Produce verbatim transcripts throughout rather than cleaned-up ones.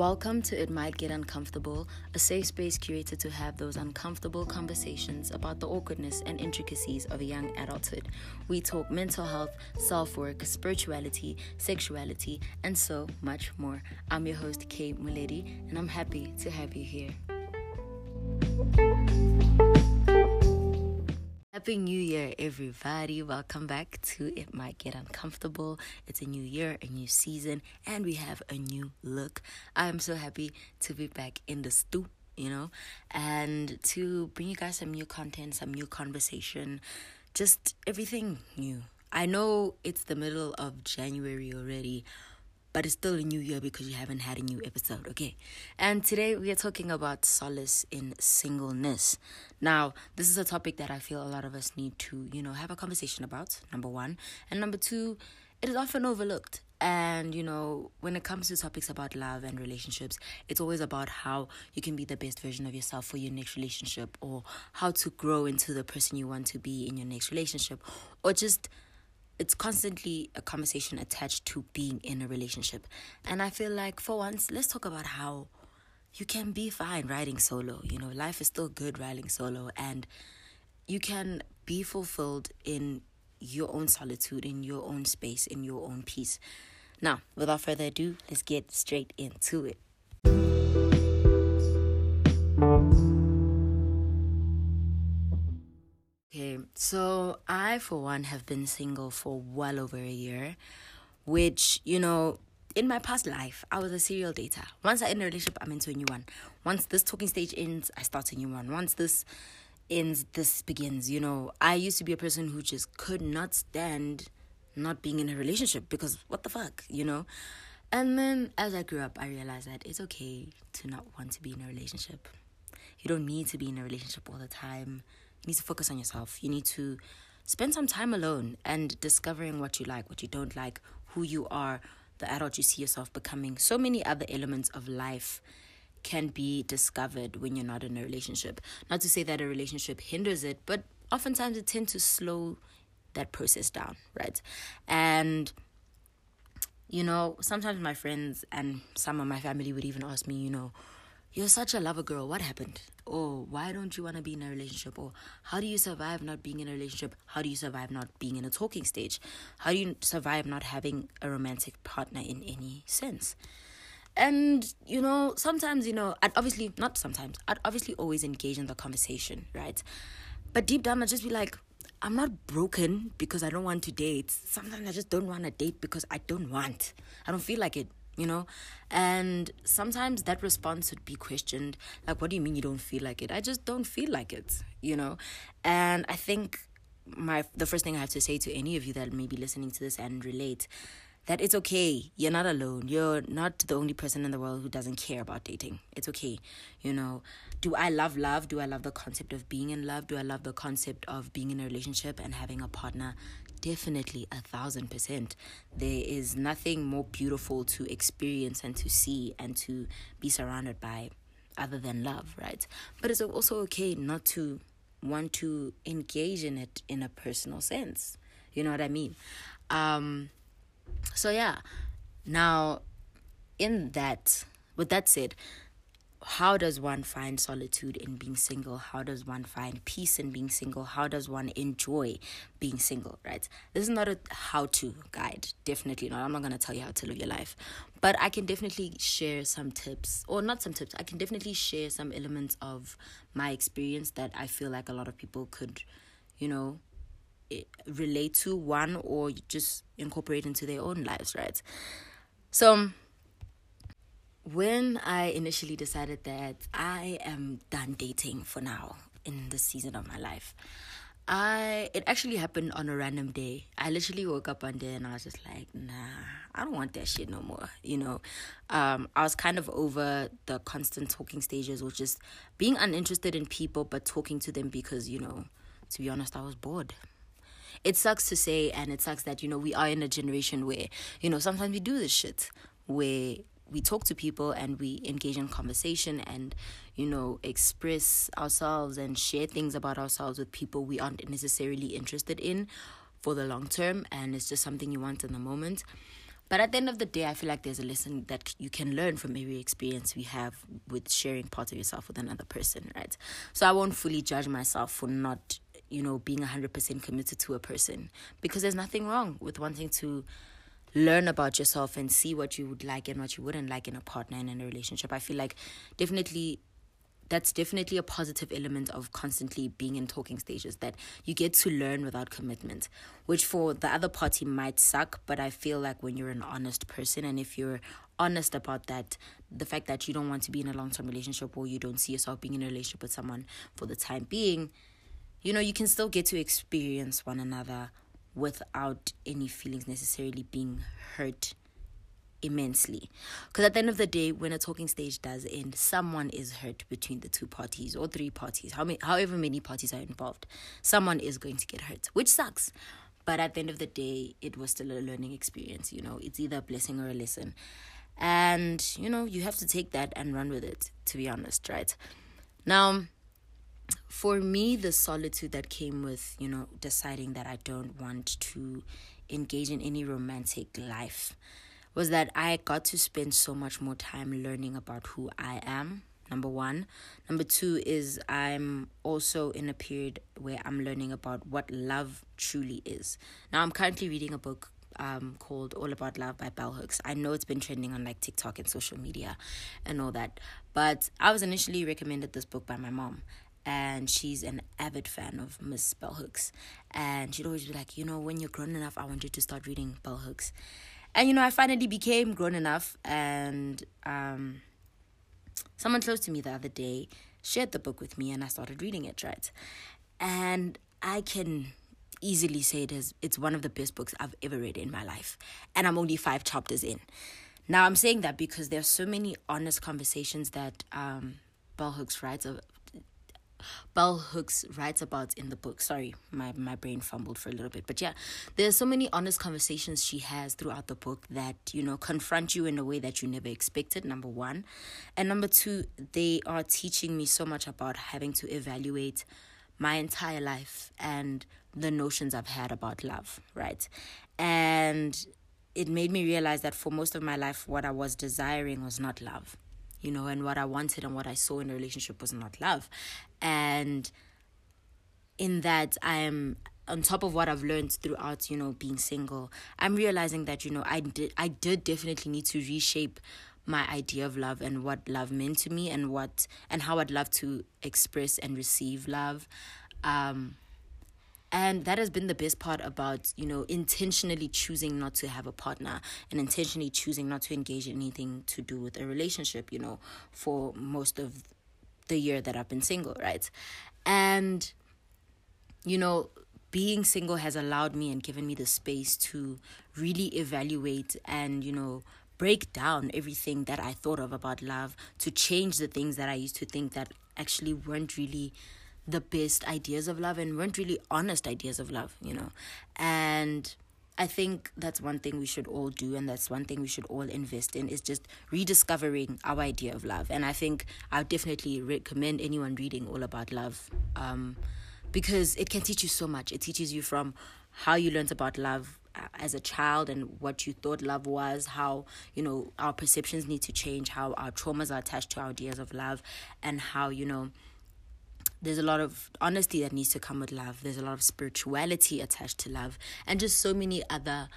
Welcome to It Might Get Uncomfortable, a safe space curated to have those uncomfortable conversations about the awkwardness and intricacies of a young adulthood. We talk mental health, self-work, spirituality, sexuality, and so much more. I'm your host, Kay Moleli, and I'm happy to have you here. Happy New Year, everybody. Welcome back to It Might Get Uncomfortable. It's a new year, a new season, and we have a new look. I'm so happy to be back in the stew, you know, and to bring you guys some new content, some new conversation, just everything new. I know it's the middle of January already, but it's still a new year because you haven't had a new episode, okay? And today we are talking about solace in singleness. Now, this is a topic that I feel a lot of us need to, you know, have a conversation about, number one. And number two, it is often overlooked. And, you know, when it comes to topics about love and relationships, it's always about how you can be the best version of yourself for your next relationship, or how to grow into the person you want to be in your next relationship, or just... it's constantly a conversation attached to being in a relationship. And I feel like, for once, let's talk about how you can be fine riding solo. You know, life is still good riding solo. And you can be fulfilled in your own solitude, in your own space, in your own peace. Now, without further ado, let's get straight into it. So I, for one, have been single for well over a year, which, you know, in my past life, I was a serial dater. Once I end a relationship, I'm into a new one. Once this talking stage ends, I start a new one. Once this ends, this begins, you know. I used to be a person who just could not stand not being in a relationship because what the fuck, you know. And then as I grew up, I realized that it's okay to not want to be in a relationship. You don't need to be in a relationship all the time. You need to focus on yourself. You need to spend some time alone and discovering what you like, what you don't like, who you are, the adult you see yourself becoming. So many other elements of life can be discovered when you're not in a relationship. Not to say that a relationship hinders it, but oftentimes it tends to slow that process down, right? And, you know, sometimes my friends and some of my family would even ask me, you know, "You're such a lover girl, what happened?" Or, "Why don't you want to be in a relationship?" Or, "How do you survive not being in a relationship? How do you survive not being in a talking stage? How do you survive not having a romantic partner in any sense?" And, you know, sometimes, you know, I'd obviously, not sometimes, I'd obviously always engage in the conversation, right? But deep down, I'd just be like, I'm not broken because I don't want to date. Sometimes I just don't want to date because I don't want. I don't feel like it. You know, and sometimes that response would be questioned. Like, what do you mean you don't feel like it? I just don't feel like it, you know. And I think my the first thing I have to say to any of you that may be listening to this and relate, that it's okay. You're not alone. You're not the only person in the world who doesn't care about dating. It's okay. You know, do I love love? Do I love the concept of being in love? Do I love the concept of being in a relationship and having a partner? Definitely, a thousand percent. There is nothing more beautiful to experience and to see and to be surrounded by other than love, right? But it's also okay not to want to engage in it in a personal sense. You know what I mean? Um... So yeah, now in that, with that said, how does one find solitude in being single? How does one find peace in being single? How does one enjoy being single, right? This is not a how-to guide, definitely not. I'm not going to tell you how to live your life. But I can definitely share some tips, or not some tips, I can definitely share some elements of my experience that I feel like a lot of people could, you know, relate to, one, or just incorporate into their own lives, right? So when I initially decided that I am done dating for now in this season of my life, I it actually happened on a random day. I literally woke up one day and I was just like, nah, I don't want that shit no more, you know. Um, I was kind of over the constant talking stages, or just being uninterested in people but talking to them because, you know, to be honest, I was bored. It sucks to say, and it sucks that, you know, we are in a generation where, you know, sometimes we do this shit where we talk to people and we engage in conversation and, you know, express ourselves and share things about ourselves with people we aren't necessarily interested in for the long term, and it's just something you want in the moment. But at the end of the day, I feel like there's a lesson that you can learn from every experience we have with sharing part of yourself with another person, right? So I won't fully judge myself for not, you know, being one hundred percent committed to a person, because there's nothing wrong with wanting to learn about yourself and see what you would like and what you wouldn't like in a partner and in a relationship. I feel like definitely... that's definitely a positive element of constantly being in talking stages, that you get to learn without commitment, which for the other party might suck. But I feel like when you're an honest person, and if you're honest about that, the fact that you don't want to be in a long-term relationship, or you don't see yourself being in a relationship with someone for the time being, you know, you can still get to experience one another without any feelings necessarily being hurt immensely. Because at the end of the day, when a talking stage does end, someone is hurt between the two parties or three parties, how many, however many parties are involved. Someone is going to get hurt, which sucks. But at the end of the day, it was still a learning experience. You know, it's either a blessing or a lesson, and you know, you have to take that and run with it, to be honest, right? Now, for me, the solitude that came with, you know, deciding that I don't want to engage in any romantic life was that I got to spend so much more time learning about who I am, number one. Number two is I'm also in a period where I'm learning about what love truly is. Now, I'm currently reading a book um, called All About Love by Bell Hooks. I know it's been trending on like TikTok and social media and all that, but I was initially recommended this book by my mom. And she's an avid fan of Miss Bell Hooks. And she'd always be like, you know, when you're grown enough, I want you to start reading Bell Hooks. And, you know, I finally became grown enough, and um, someone close to me the other day shared the book with me, and I started reading it, right? And I can easily say it is, it's one of the best books I've ever read in my life, and I'm only five chapters in. Now, I'm saying that because there are so many honest conversations that um, Bell Hooks writes of, Bell Hooks writes about in the book. Sorry, my, my brain fumbled for a little bit. But yeah, there's so many honest conversations she has throughout the book that, you know, confront you in a way that you never expected, number one. And number two, they are teaching me so much about having to evaluate my entire life and the notions I've had about love, right? And it made me realize that for most of my life, what I was desiring was not love. You know, and what I wanted and what I saw in a relationship was not love. And in that, I am, on top of what I've learned throughout, you know, being single, I'm realizing that, you know, I did, I did definitely need to reshape my idea of love and what love meant to me, and what, and how I'd love to express and receive love. Um, And that has been the best part about, you know, intentionally choosing not to have a partner and intentionally choosing not to engage in anything to do with a relationship, you know, for most of the year that I've been single, right? And, you know, being single has allowed me and given me the space to really evaluate and, you know, break down everything that I thought of about love, to change the things that I used to think that actually weren't really the best ideas of love and weren't really honest ideas of love, you know. And I think that's one thing we should all do, and that's one thing we should all invest in, is just rediscovering our idea of love. And I think I would definitely recommend anyone reading All About Love, um, because it can teach you so much. It teaches you from how you learned about love as a child and what you thought love was, how, you know, our perceptions need to change, how our traumas are attached to our ideas of love, and how, you know, there's a lot of honesty that needs to come with love. There's a lot of spirituality attached to love, and just so many other,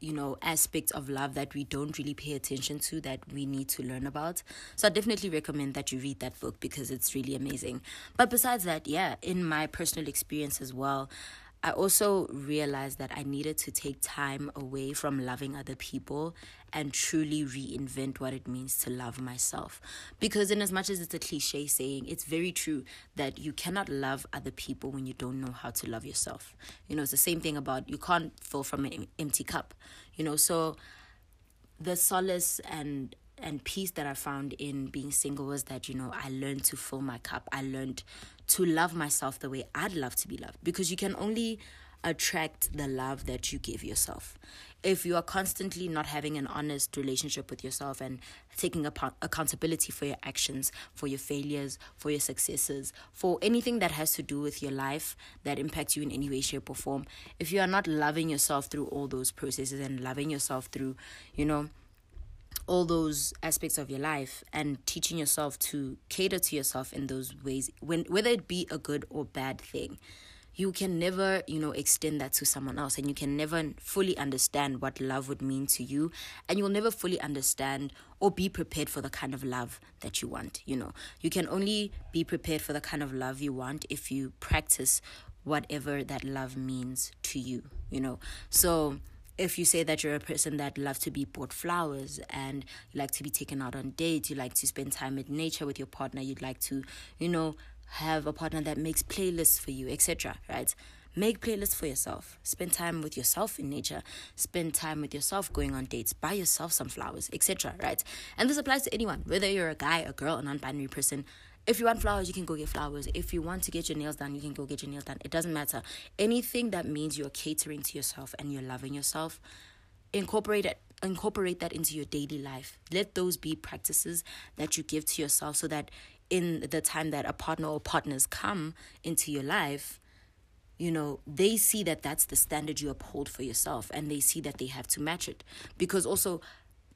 you know, aspects of love that we don't really pay attention to that we need to learn about. So I definitely recommend that you read that book, because it's really amazing. But besides that, yeah, in my personal experience as well, I also realized that I needed to take time away from loving other people and truly reinvent what it means to love myself. Because in as much as it's a cliche saying, it's very true that you cannot love other people when you don't know how to love yourself. You know, it's the same thing about you can't fill from an empty cup, you know. So the solace and and peace that I found in being single was that, you know, I learned to fill my cup. I learned to love myself the way I'd love to be loved, because you can only attract the love that you give yourself. If you are constantly not having an honest relationship with yourself and taking up accountability for your actions, for your failures, for your successes, for anything that has to do with your life that impacts you in any way, shape or form, if you are not loving yourself through all those processes and loving yourself through, you know, all those aspects of your life and teaching yourself to cater to yourself in those ways, when whether it be a good or bad thing, you can never, you know, extend that to someone else, and you can never fully understand what love would mean to you, and you'll never fully understand or be prepared for the kind of love that you want, you know. You can only be prepared for the kind of love you want if you practice whatever that love means to you, you know. So if you say that you're a person that loves to be bought flowers and you like to be taken out on dates, you like to spend time in nature with your partner, you'd like to, you know, have a partner that makes playlists for you, et cetera, right? Make playlists for yourself. Spend time with yourself in nature. Spend time with yourself going on dates. Buy yourself some flowers, et cetera, right? And this applies to anyone, whether you're a guy, a girl, a non-binary person. If you want flowers, you can go get flowers. If you want to get your nails done, you can go get your nails done. It doesn't matter. Anything that means you're catering to yourself and you're loving yourself, incorporate it. Incorporate that into your daily life. Let those be practices that you give to yourself so that in the time that a partner or partners come into your life, you know, they see that that's the standard you uphold for yourself, and they see that they have to match it. Because also,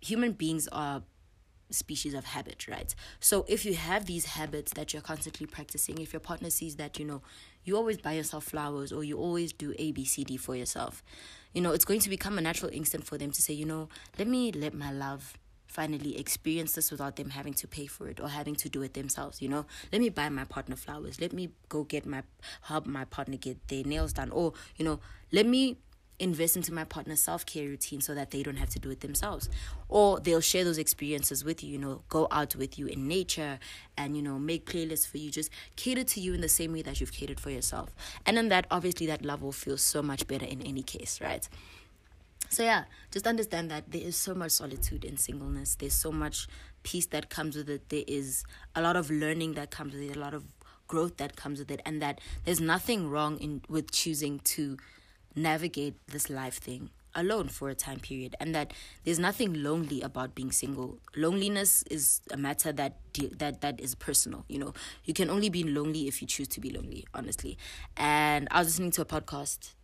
human beings are species of habit, right? So if you have these habits that you're constantly practicing, if your partner sees that, you know, you always buy yourself flowers or you always do A, B, C, D for yourself, you know, it's going to become a natural instinct for them to say, you know, let me let my love finally experience this without them having to pay for it or having to do it themselves, you know. Let me buy my partner flowers. Let me go get my, help my partner get their nails done. Or, you know, let me invest into my partner's self-care routine so that they don't have to do it themselves. Or they'll share those experiences with you, you know, go out with you in nature and, you know, make playlists for you, just cater to you in the same way that you've catered for yourself. And then that, obviously, that love will feel so much better in any case, right? So yeah, just understand that there is so much solitude in singleness. There's so much peace that comes with it. There is a lot of learning that comes with it, a lot of growth that comes with it, and that there's nothing wrong in with choosing to navigate this life thing alone for a time period, and that there's nothing lonely about being single. Loneliness is a matter that de- that that is personal, you know. You can only be lonely if you choose to be lonely, honestly. And I was listening to a podcast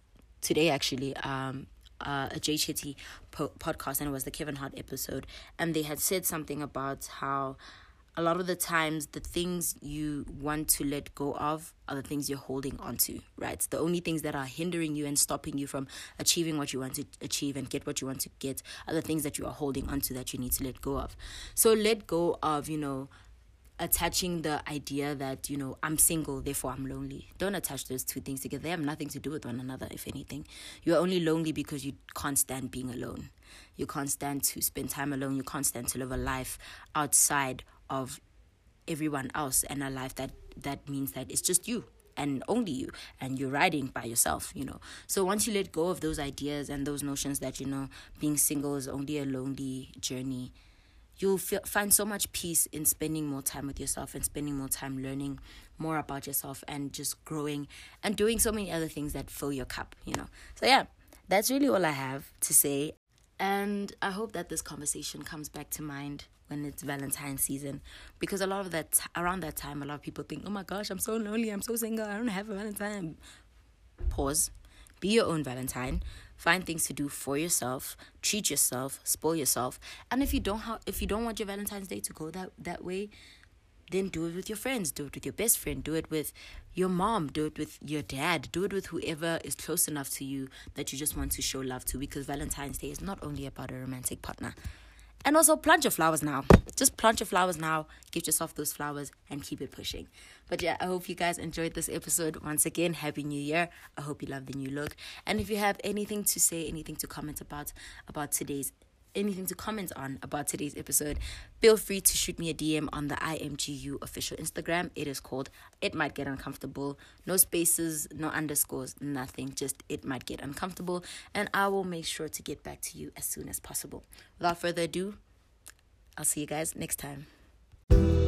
today, actually, um, uh, a Jay Shetty po- podcast, and it was the Kevin Hart episode, and they had said something about how a lot of the times the things you want to let go of are the things you're holding on to, right? The only things that are hindering you and stopping you from achieving what you want to achieve and get what you want to get are the things that you are holding on to that you need to let go of. So let go of, you know, attaching the idea that, you know, I'm single, therefore I'm lonely. Don't attach those two things together. They have nothing to do with one another, if anything. You're only lonely because you can't stand being alone. You can't stand to spend time alone. You can't stand to live a life outside of everyone else, and a life that that means that it's just you and only you, and you're riding by yourself, you know. So once you let go of those ideas and those notions that, you know, being single is only a lonely journey, you'll feel, find so much peace in spending more time with yourself and spending more time learning more about yourself and just growing and doing so many other things that fill your cup, you know. So yeah, that's really all I have to say. And I hope that this conversation comes back to mind when it's Valentine's season, because a lot of that, around that time, a lot of people think, oh my gosh, I'm so lonely, I'm so single, I don't have a Valentine. Pause. Be your own Valentine. Find things to do for yourself. Treat yourself. Spoil yourself. And if you don't ha- if you don't want your Valentine's Day to go that, that way, then do it with your friends. Do it with your best friend. Do it with your mom. Do it with your dad. Do it with whoever is close enough to you that you just want to show love to, because Valentine's Day is not only about a romantic partner. And also, plant your flowers now. Just plant your flowers now. Give yourself those flowers and keep it pushing. But yeah, I hope you guys enjoyed this episode. Once again, Happy New Year. I hope you love the new look. And if you have anything to say, anything to comment about, about today's anything to comment on about today's episode, feel free to shoot me a D M on the I M G U official Instagram. It is called It Might Get Uncomfortable. No spaces, no underscores, nothing. Just It Might Get Uncomfortable. And I will make sure to get back to you as soon as possible. Without further ado, I'll see you guys next time.